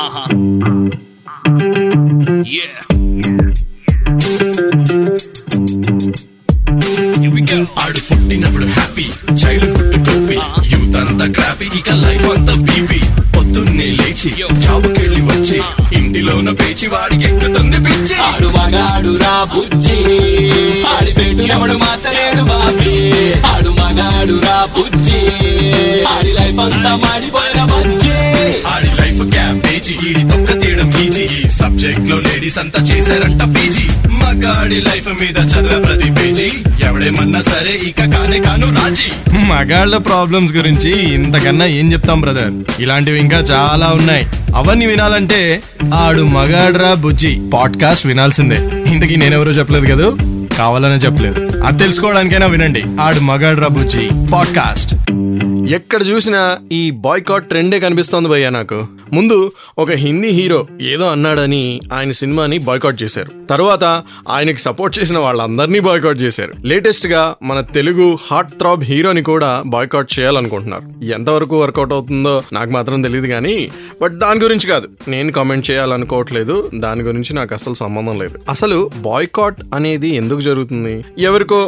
Yeah. Here we go. ఆడు పుట్టినప్పుడు happy, childhood టోపీ, యూత్ అంతా క్రాపీ, ఇక లైఫ్ అంతా బీపీ. పొద్దున్నే లేచి జాబుకెళ్ళి వచ్చి ఇంటిలోన పేచి వాడికి ఎక్కుతుంది పిచ్చి. ఆడు మగాడు రా బుజ్జి, ఆడి పెట్టినప్పుడు మార్చలేడు బాబీ. ఆడు మగాడు రా బుజ్జి, ఆడి లైఫ్ అంతా మాడిపోయిన బుజ్జి. ఆడి లైఫ్ క్యాంపేజీ, ఈడి తొక్క తీయడం పీజీ, ఈ సబ్జెక్ట్ లో లేడీస్ అంతా చేశారంట పీజీ. మగాడి లైఫ్ మీద చదివే ప్రతి పేజీ, ఎవడేమన్నా సరే ఇక కానే కాను రాజీ. మగాళ్ళ ప్రాబ్లమ్స్ గురించి ఇంతకన్నా ఏం చెప్తాం బ్రదర్, ఇలాంటివి ఇంకా చాలా ఉన్నాయి. అవన్నీ వినాలంటే ఆడు మగాడ్రా బుజ్జి పాడ్కాస్ట్ వినాల్సిందే. ఇంతకీ నేనెవరో చెప్పలేదు కదా, కావాలనే చెప్పలేదు, అది తెలుసుకోవడానికైనా వినండి. ఆడు మగాడ్రా బుజ్జి పాడ్కాస్ట్. ఎక్కడ చూసినా ఈ బాయ్కాట్ ట్రెండే కనిపిస్తోంది భయ్యా నాకు. ముందు ఒక హిందీ హీరో ఏదో అన్నాడని ఆయన సినిమాని బాయ్కాట్ చేశారు. తర్వాత ఆయనకి సపోర్ట్ చేసిన వాళ్ళందరినీ బాయ్కాట్ చేశారు. లేటెస్ట్గా మన తెలుగు హార్ట్ థ్రాబ్ హీరోని కూడా బాయ్కాట్ చేయాలనుకుంటున్నారు. ఎంతవరకు వర్కౌట్ అవుతుందో నాకు మాత్రం తెలియదు కానీ, బట్ దాని గురించి కాదు నేను కామెంట్ చేయాలనుకోవట్లేదు, దాని గురించి నాకు అసలు సంబంధం లేదు. అసలు బాయ్కాట్ అనేది ఎందుకు జరుగుతుంది? ఎవరికో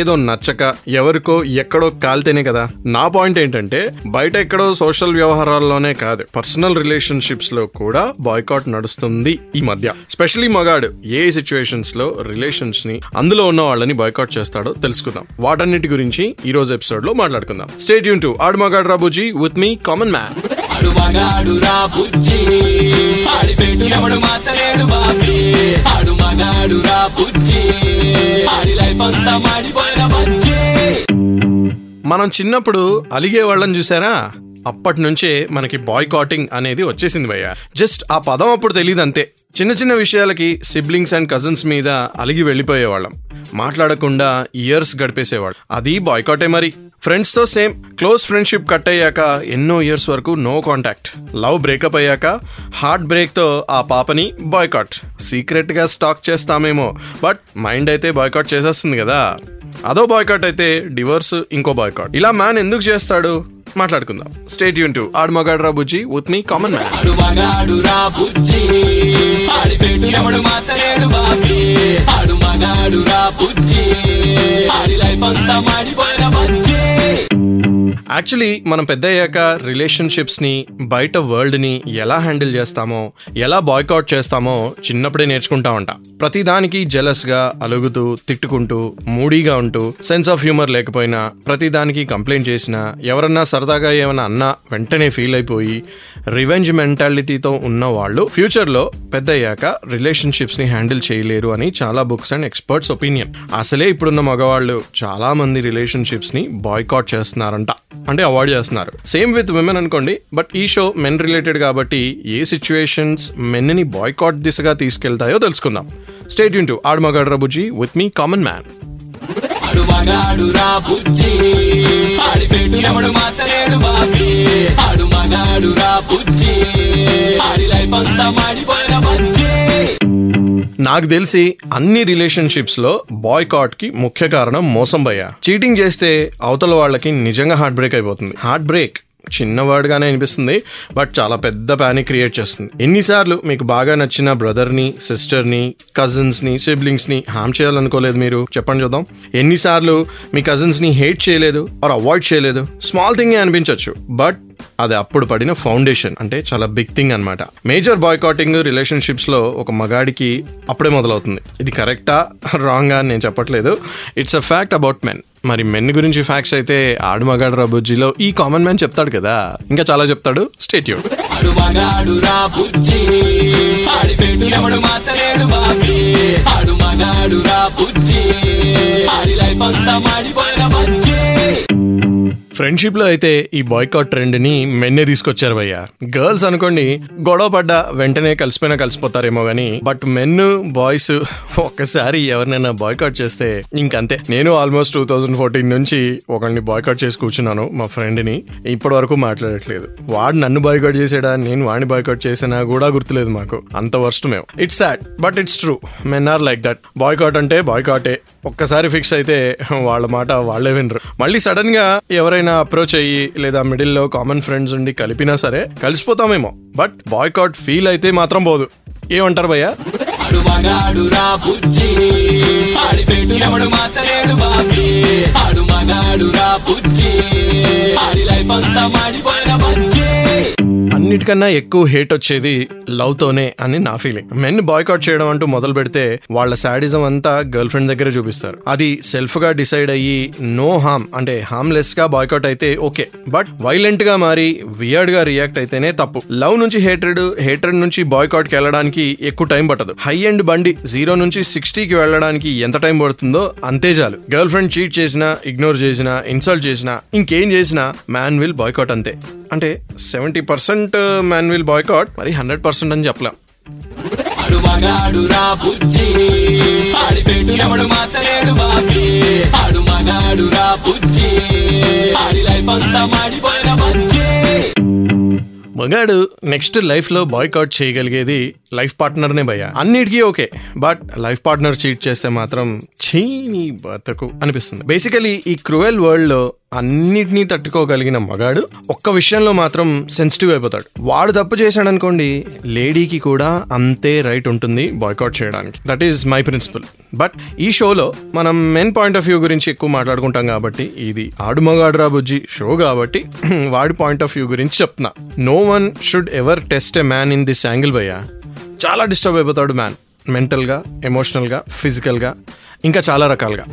ఏదో నచ్చక, ఎవరికో ఎక్కడో కాలితేనే కదా. నా పాయింట్ ఏంటంటే, బయట ఎక్కడో సోషల్ వ్యవహారాల్లోనే కాదు, పర్సనల్ రిలేషన్షిప్స్ లో కూడా బాయ్కాట్ నడుస్తుంది ఈ మధ్య. స్పెషలీ మగాడు ఏ సిచ్యువేషన్స్ లో రిలేషన్స్ ని, అందులో ఉన్న వాళ్ళని బాయ్కాట్ చేస్తాడో తెలుసుకుందాం. వాటన్నిటి గురించి ఈ రోజు ఎపిసోడ్ లో మాట్లాడుకుందాం. స్టే ట్యూన్ టు ఆడు మగాడు Ra Bujji with me common man. మనం చిన్నప్పుడు అలిగే వాళ్ళని చూసారా? అప్పటి నుంచే మనకి బాయ్కాటింగ్ అనేది వచ్చేసింది భయ్యా. జస్ట్ ఆ పదం అప్పుడు తెలియదు అంతే. చిన్న చిన్న విషయాలకి సిబ్లింగ్స్ అండ్ కజిన్స్ మీద అలిగి వెళ్ళిపోయేవాళ్ళం, మాట్లాడకుండా ఇయర్స్ గడిపేసేవాడు. అది బాయ్కాటే మరి. ఫ్రెండ్స్తో సేమ్. క్లోజ్ ఫ్రెండ్షిప్ కట్ అయ్యాక ఎన్నో ఇయర్స్ వరకు నో కాంటాక్ట్. లవ్ బ్రేకప్ అయ్యాక హార్ట్ బ్రేక్తో ఆ పాపని బాయ్కాట్. సీక్రెట్గా స్టాక్ చేస్తామేమో, బట్ మైండ్ అయితే బాయ్కాట్ చేసేస్తుంది కదా. అదో బాయ్కాట్ అయితే డివోర్స్ ఇంకో బాయ్కాట్. ఇలా మ్యాన్ ఎందుకు చేస్తాడు మాట్లాడుకుందాం. స్టే ట్యూన్ టు ఆడు మగాడు Ra Bujji with me common man. Actually మనం పెద్ద అయ్యాక రిలేషన్షిప్స్ని, బయట వరల్డ్ని ఎలా హ్యాండిల్ చేస్తామో, ఎలా బాయ్కాట్ చేస్తామో చిన్నప్పుడే నేర్చుకుంటామంట. ప్రతిదానికి జెలస్గా, అలుగుతూ, తిట్టుకుంటూ, మూడీగా ఉంటూ, సెన్స్ ఆఫ్ హ్యూమర్ లేకపోయినా, ప్రతిదానికి కంప్లైంట్ చేసినా, ఎవరన్నా సరదాగా ఏమైనా అన్నా వెంటనే ఫీల్ అయిపోయి రివెంజ్ మెంటాలిటీతో ఉన్న వాళ్ళు ఫ్యూచర్లో పెద్ద అయ్యాక రిలేషన్షిప్స్ని హ్యాండిల్ చేయలేరు అని చాలా బుక్స్ అండ్ ఎక్స్పర్ట్స్ ఒపీనియన్. అసలే ఇప్పుడున్న మగవాళ్ళు చాలామంది రిలేషన్షిప్స్ని బాయ్కాట్ చేస్తున్నారంట, అంటే అవాయిడ్ చేస్తున్నారు. సేమ్ విత్ విమెన్ అనుకోండి, బట్ ఈ షో మెన్ రిలేటెడ్ కాబట్టి ఏ సిచ్యువేషన్స్ మెన్ని బాయ్కాట్ దిశగా తీసుకెళ్తాయో తెలుసుకుందాం. స్టే ట్యూన్ టు ఆడు మగాడు Ra Bujji with me common man. నాకు తెలిసి అన్ని రిలేషన్షిప్స్ లో బాయ్కాట్ కి ముఖ్య కారణం మోసం భయ్యా. చీటింగ్ చేస్తే అవతల వాళ్ళకి నిజంగా హార్ట్ బ్రేక్ అయిపోతుంది. హార్ట్ బ్రేక్ చిన్న వర్డ్గానే అనిపిస్తుంది, బట్ చాలా పెద్ద ప్యానిక్ క్రియేట్ చేస్తుంది. ఎన్నిసార్లు మీకు బాగా నచ్చిన బ్రదర్ని, సిస్టర్ని, కజిన్స్ని, సిబ్లింగ్స్ని హామ్ చేయాలనుకోలేదు మీరు? చెప్పండి చూద్దాం. ఎన్నిసార్లు మీ కజిన్స్ని హేట్ చేయలేదు ఆర్ అవాయిడ్ చేయలేదు? స్మాల్ థింగ్ అనిపించవచ్చు, బట్ అది అప్పుడు పడిన ఫౌండేషన్ అంటే చాలా బిగ్ థింగ్ అనమాట. మేజర్ బాయ్కాటింగ్ రిలేషన్షిప్స్లో ఒక మగాడికి అప్పుడే మొదలవుతుంది. ఇది కరెక్టా రాంగా అని నేను చెప్పట్లేదు, it's a fact about men. మరి మెన్ గురించి ఫ్యాక్ట్స్ అయితే ఆడు మగాడు రా బుజ్జిలో ఈ కామన్ మ్యాన్ చెప్తాడు కదా, ఇంకా చాలా చెప్తాడు. Stay tune. ఫ్రెండ్షిప్లో అయితే ఈ బాయ్కాట్ ట్రెండ్ని మెన్నే తీసుకొచ్చారు భయ్యా. గర్ల్స్ అనుకోండి గొడవ పడ్డా వెంటనే కలిసిపోయినా కలిసిపోతారేమో గానీ, బట్ మెన్ బాయ్స్ ఒక్కసారి ఎవరినైనా బాయ్కాట్ చేస్తే ఇంకంతే. నేను ఆల్మోస్ట్ 2014 నుంచి ఒకరిని బాయ్కాట్ చేసి కూర్చున్నాను, మా ఫ్రెండ్ని. ఇప్పటి వరకు మాట్లాడట్లేదు. వాడు నన్ను బాయ్కాట్ చేసాడా, నేను వాడిని బాయ్కాట్ చేసినా కూడా గుర్తులేదు మాకు. అంత వర్స్ట్ మేము. It's sad but it's true. Men are like that. Boycott అంటే బాయ్కాటే. ఒక్కసారి ఫిక్స్ అయితే వాళ్ళ మాట వాళ్ళే వినరు. మళ్ళీ సడన్గా ఎవరైనా ఎవరినైనా అప్రోచ్ అయ్యి లేదా మిడిల్లో కామన్ ఫ్రెండ్స్ ఉండి కలిపినా సరే కలిసిపోతామేమో, బట్ బాయ్కాట్ ఫీల్ అయితే మాత్రం పోదు. ఏమంటారు భయ్యా? అన్నిటికన్నా ఎక్కువ హేట్ వచ్చేది లవ్ తోనే అని నా ఫీలింగ్. మెన్ బాయ్కాట్ చేయడం అంటూ మొదలు పెడితే వాళ్ళ శాడిజం అంతా గర్ల్ ఫ్రెండ్ దగ్గర చూపిస్తారు. అది సెల్ఫ్ గా డిసైడ్ అయ్యి నో హార్మ్ అంటే హార్మ్లెస్ గా బాయ్కాట్ అయితే ఓకే, బట్ వైలెంట్ గా మారి వియర్డ్ గా రియాక్ట్ అయితేనే తప్పు. లవ్ నుంచి హేట్రెడ్, హేట్రెడ్ నుంచి బాయ్కాట్ కి వెళ్ళడానికి ఎక్కువ టైం పట్టదు. హై అండ్ బండి 0 నుంచి 60 వెళ్ళడానికి ఎంత టైం పడుతుందో అంతే చాలు. గర్ల్ ఫ్రెండ్ చీట్ చేసినా, ఇగ్నోర్ చేసినా, ఇన్సల్ట్ చేసినా, ఇంకేం చేసినా మ్యాన్ విల్ బాయ్కాట్ అంతే. అంటే 70% మ్యాన్ విల్ బాయ్కాట్, మరి 100% అని చెప్పలేం. మగాడు నెక్స్ట్ లైఫ్ లో బాయ్కాట్ చేయగలిగేది లైఫ్ పార్ట్నర్ నే భయ్యా. అన్నిటికీ okay, but life partner cheat చేస్తే మాత్రం చీని బతుకు అనిపిస్తుంది. బేసికలీ ఈ క్రూయల్ వరల్డ్ లో అన్నిటినీ తట్టుకోగలిగిన మగాడు ఒక్క విషయంలో మాత్రం సెన్సిటివ్ అయిపోతాడు. వాడు తప్పు చేశాడనుకోండి, లేడీకి కూడా అంతే రైట్ ఉంటుంది బాయ్కాట్ చేయడానికి. That is my principle. But ఈ షోలో మనం మెన్ పాయింట్ ఆఫ్ వ్యూ గురించి ఎక్కువ మాట్లాడుకుంటాం కాబట్టి, ఇది ఆడు మగాడురా బుజ్జి షో కాబట్టి వాడి పాయింట్ ఆఫ్ వ్యూ గురించి చెప్తున్నా. No one should ever test a man in this angle భయ్యా. చాలా డిస్టర్బ్ అయిపోతాడు మ్యాన్, మెంటల్గా, ఎమోషనల్గా, ఫిజికల్గా, ఇంకా చాలా రకాలుగా.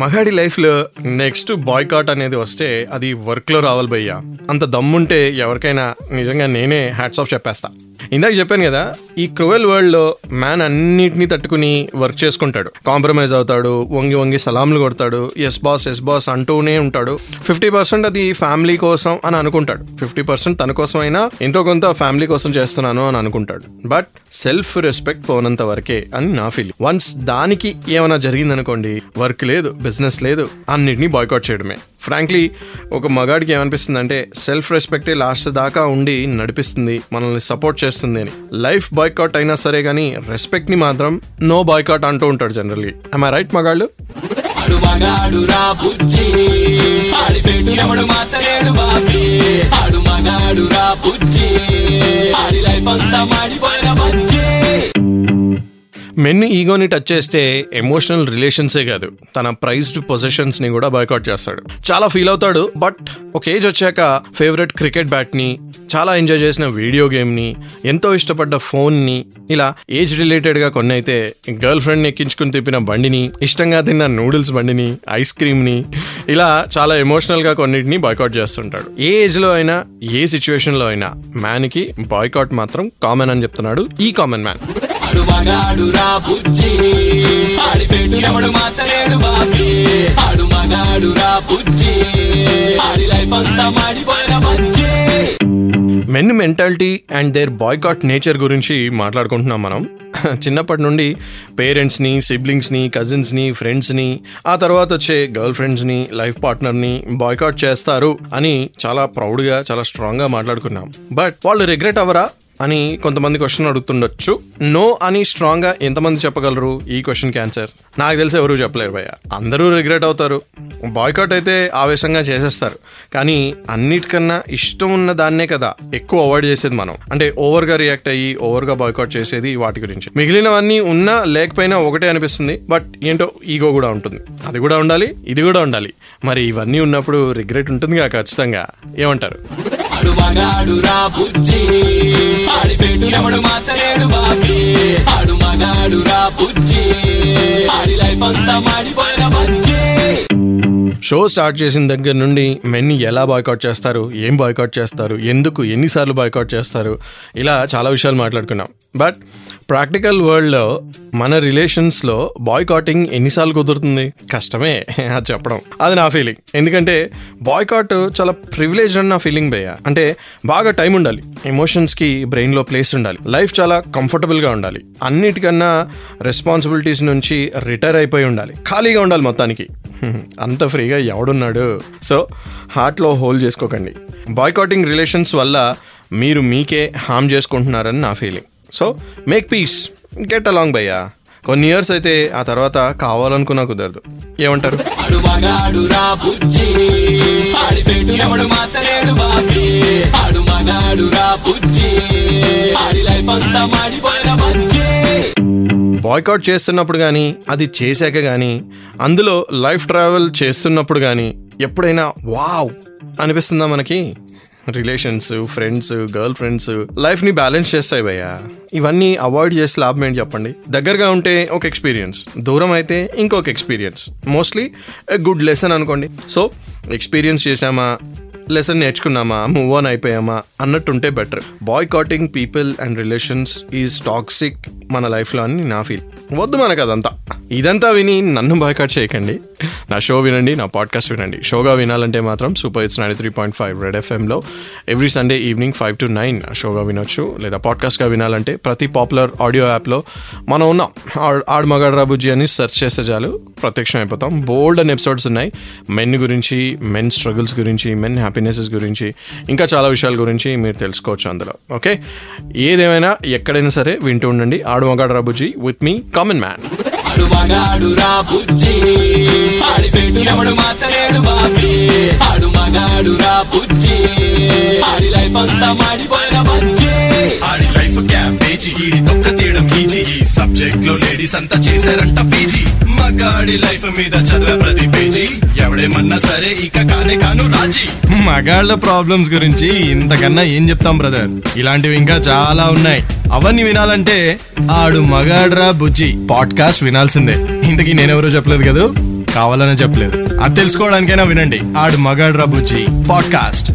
మగాడి లైఫ్ లో నెక్స్ట్ బాయ్కాట్ అనేది వస్తే అది వర్క్ లో రావాలి భయ్యా. అంత దమ్ముంటే ఎవరికైనా నిజంగా నేనే హ్యాట్స్ ఆఫ్ చెప్పేస్తా. ఇందాక చెప్పాను కదా, ఈ క్రూయల్ వరల్డ్ లో మ్యాన్ అన్నిటినీ తట్టుకుని వర్క్ చేసుకుంటాడు, కాంప్రమైజ్ అవుతాడు, వంగి వంగి సలాంలు కొడతాడు, ఎస్ బాస్ ఎస్ బాస్ అంటూనే ఉంటాడు. 50% అది ఫ్యామిలీ కోసం అని అనుకుంటాడు, 50% తన కోసం అయినా ఎంతో కొంత ఫ్యామిలీ కోసం చేస్తున్నాను అని అనుకుంటాడు. బట్ సెల్ఫ్ రెస్పెక్ట్ పోనంత వరకే అని నా ఫీలింగ్. వన్స్ దానికి ఏమైనా జరిగిందనుకోండి, వర్క్ లేదు, బిజినెస్ లేదు, అన్నిటినీ బాయ్కాట్ చేయడమే. ఫ్రాంక్లీ ఒక మగాడికి ఏమనిపిస్తుంది అంటే సెల్ఫ్ రెస్పెక్టే లాస్ట్ దాకా ఉండి నడిపిస్తుంది, మనల్ని సపోర్ట్ చేస్తుంది అని. లైఫ్ బాయ్కాట్ అయినా సరే కానీ రెస్పెక్ట్ ని మాత్రం నో బాయ్కాట్ అంటూ ఉంటాడు generally. I am I right మగాళ్ళు? మెన్ ఈగోని టచ్ చేస్తే ఎమోషనల్ రిలేషన్సే కాదు, తన ప్రైజ్డ్ పొజిషన్స్ ని కూడా బాయ్కాట్ చేస్తాడు. చాలా ఫీల్ అవుతాడు, బట్ ఒక ఏజ్ వచ్చాక ఫేవరెట్ క్రికెట్ బ్యాట్ ని, చాలా ఎంజాయ్ చేసిన వీడియో గేమ్ ని, ఎంతో ఇష్టపడ్డ ఫోన్ ని, ఇలా ఏజ్ రిలేటెడ్ గా కొన్ని అయితే గర్ల్ ఫ్రెండ్ ని ఎక్కించుకుని తిప్పిన బండిని, ఇష్టంగా తిన్న నూడిల్స్ బండిని, ఐస్ క్రీమ్ ని, ఇలా చాలా ఎమోషనల్ గా కొన్నిటిని బాయ్కాట్ చేస్తుంటాడు. ఏ ఏజ్ లో అయినా, ఏ సిచ్యువేషన్ లో అయినా మ్యాన్ కి బాయ్కాట్ మాత్రం కామన్ అని చెప్తున్నాడు ఈ common man. Men mentality and their boycott nature గురించి మాట్లాడుకుంటున్నాం మనం. చిన్నప్పటి నుండి పేరెంట్స్ని, సిబ్లింగ్స్ని, కజిన్స్ని, ఫ్రెండ్స్ని, ఆ తర్వాత వచ్చే గర్ల్ ఫ్రెండ్స్ని, లైఫ్ పార్ట్నర్ని బాయ్కాట్ చేస్తారు అని చాలా ప్రౌడ్గా, చాలా స్ట్రాంగ్గా మాట్లాడుకున్నాం. బట్ వాళ్ళు రిగ్రెట్ అవరా అని కొంతమంది క్వశ్చన్ అడుగుతుండొచ్చు. నో అని స్ట్రాంగ్గా ఎంతమంది చెప్పగలరు ఈ క్వశ్చన్కి ఆన్సర్? నాకు తెలిసి ఎవరు చెప్పలేరు భయ్య. అందరూ రిగ్రెట్ అవుతారు. బాయ్కాట్ అయితే ఆవేశంగా చేసేస్తారు, కానీ అన్నిటికన్నా ఇష్టం ఉన్న దాన్నే కదా ఎక్కువ అవాయిడ్ చేసేది మనం. అంటే ఓవర్గా రియాక్ట్ అయ్యి ఓవర్గా బాయ్కాట్ చేసేది వాటి గురించి. మిగిలినవన్నీ ఉన్నా లేకపోయినా ఒకటే అనిపిస్తుంది, బట్ ఏంటో ఈగో కూడా ఉంటుంది. అది కూడా ఉండాలి, ఇది కూడా ఉండాలి. మరి ఇవన్నీ ఉన్నప్పుడు రిగ్రెట్ ఉంటుందిగా ఖచ్చితంగా. ఏమంటారు? షో స్టార్ట్ చేసిన దగ్గర నుండి మెన్ ఎలా బాయ్కాట్ చేస్తారు, ఏం బాయ్కాట్ చేస్తారు, ఎందుకు, ఎన్నిసార్లు బాయ్కాట్ చేస్తారు, ఇలా చాలా విషయాలు మాట్లాడుకున్నాం. బట్ ప్రాక్టికల్ వరల్డ్లో మన రిలేషన్స్లో బాయ్కాటింగ్ ఎన్నిసార్లు కుదురుతుంది? కష్టమే అది చెప్పడం. అది నా ఫీలింగ్. ఎందుకంటే బాయ్కాట్ చాలా ప్రివిలేజ్ అని నా ఫీలింగ్ భయ్యా. అంటే బాగా టైం ఉండాలి, ఎమోషన్స్కి బ్రెయిన్లో ప్లేస్ ఉండాలి, లైఫ్ చాలా కంఫర్టబుల్గా ఉండాలి, అన్నిటికన్నా రెస్పాన్సిబిలిటీస్ నుంచి రిటైర్ అయిపోయి ఉండాలి, ఖాళీగా ఉండాలి. మొత్తానికి అంత ఫ్రీగా ఎవడున్నాడు? సో హార్ట్లో హోల్డ్ చేసుకోకండి. బాయ్కాటింగ్ రిలేషన్స్ వల్ల మీరు మీకే హామ్ చేసుకుంటున్నారని నా feeling. So make peace, get along భయ్యా. కొన్ని ఇయర్స్ అయితే ఆ తర్వాత కావాలనుకున్నా కుదరదు. ఏమంటారు? బాయ్కాట్ చేస్తున్నప్పుడు కానీ, అది చేశాక కానీ, అందులో లైఫ్ ట్రావెల్ చేస్తున్నప్పుడు కానీ ఎప్పుడైనా వావ్ అనిపిస్తుందా మనకి? రిలేషన్స్, ఫ్రెండ్స్, గర్ల్ ఫ్రెండ్స్ లైఫ్ని బ్యాలెన్స్ చేస్తాయి భయ్యా. ఇవన్నీ అవాయిడ్ చేసే లాభం ఏంటి చెప్పండి? దగ్గరగా ఉంటే ఒక ఎక్స్పీరియన్స్, దూరం అయితే ఇంకొక ఎక్స్పీరియన్స్, మోస్ట్లీ గుడ్ లెసన్ అనుకోండి. సో ఎక్స్పీరియన్స్ చేసామా, లెసన్ నేర్చుకున్నామా, మూవ్ ఆన్ అయిపోయామా అన్నట్టుంటే better. Boycotting people and relations is toxic మన లైఫ్లో అని నా ఫీల్. వద్దు మనకు అదంతా. ఇదంతా విని నన్ను బాయ్కాట్ చేయకండి. నా షో వినండి, నా పాడ్కాస్ట్ వినండి. షోగా వినాలంటే మాత్రం సూపర్ హిట్స్ 93.5 రెడ్ ఎఫ్ఎంలో ఎవ్రీ సండే ఈవినింగ్ 5 to 9 షోగా వినొచ్చు. లేదా పాడ్కాస్ట్గా వినాలంటే ప్రతి పాపులర్ ఆడియో యాప్లో మనం ఉన్నాం. ఆడమగాడ్రా బుజ్జి అని సెర్చ్ చేస్తే చాలు, ప్రత్యక్షం అయిపోతాం. బోల్డ్ అని ఎపిసోడ్స్ ఉన్నాయి. మెన్ గురించి, మెన్ స్ట్రగుల్స్ గురించి, మెన్ హ్యాపీనెసెస్ గురించి, ఇంకా చాలా విషయాల గురించి మీరు తెలుసుకోవచ్చు అందులో. ఓకే, ఏదేమైనా ఎక్కడైనా సరే వింటూ ఉండండి. ఆడమగాడ్రా బుజ్జి with me common man. Subject లో లేడీస్ అంతా చేశారంట పీజీ. మగాడి లైఫ్ మీద చదివే ప్రతి పేజీ ఎవడేమన్నా సరే ఇక కానే కాను రాజీ. మగాళ్ళ ప్రాబ్లమ్స్ గురించి ఇంతకన్నా ఏం చెప్తాం బ్రదర్? ఇలాంటివి ఇంకా చాలా ఉన్నాయి. అవన్నీ వినాలంటే ఆడు మగాడ్రా బుజ్జి పాడ్కాస్ట్ వినాల్సిందే. ఇంతకీ నేనెవరో చెప్పలేదు కదా, కావాలనే చెప్పలేదు, అది తెలుసుకోవడానికైనా వినండి. ఆడు మగాడ్రా బుజ్జి పాడ్కాస్ట్.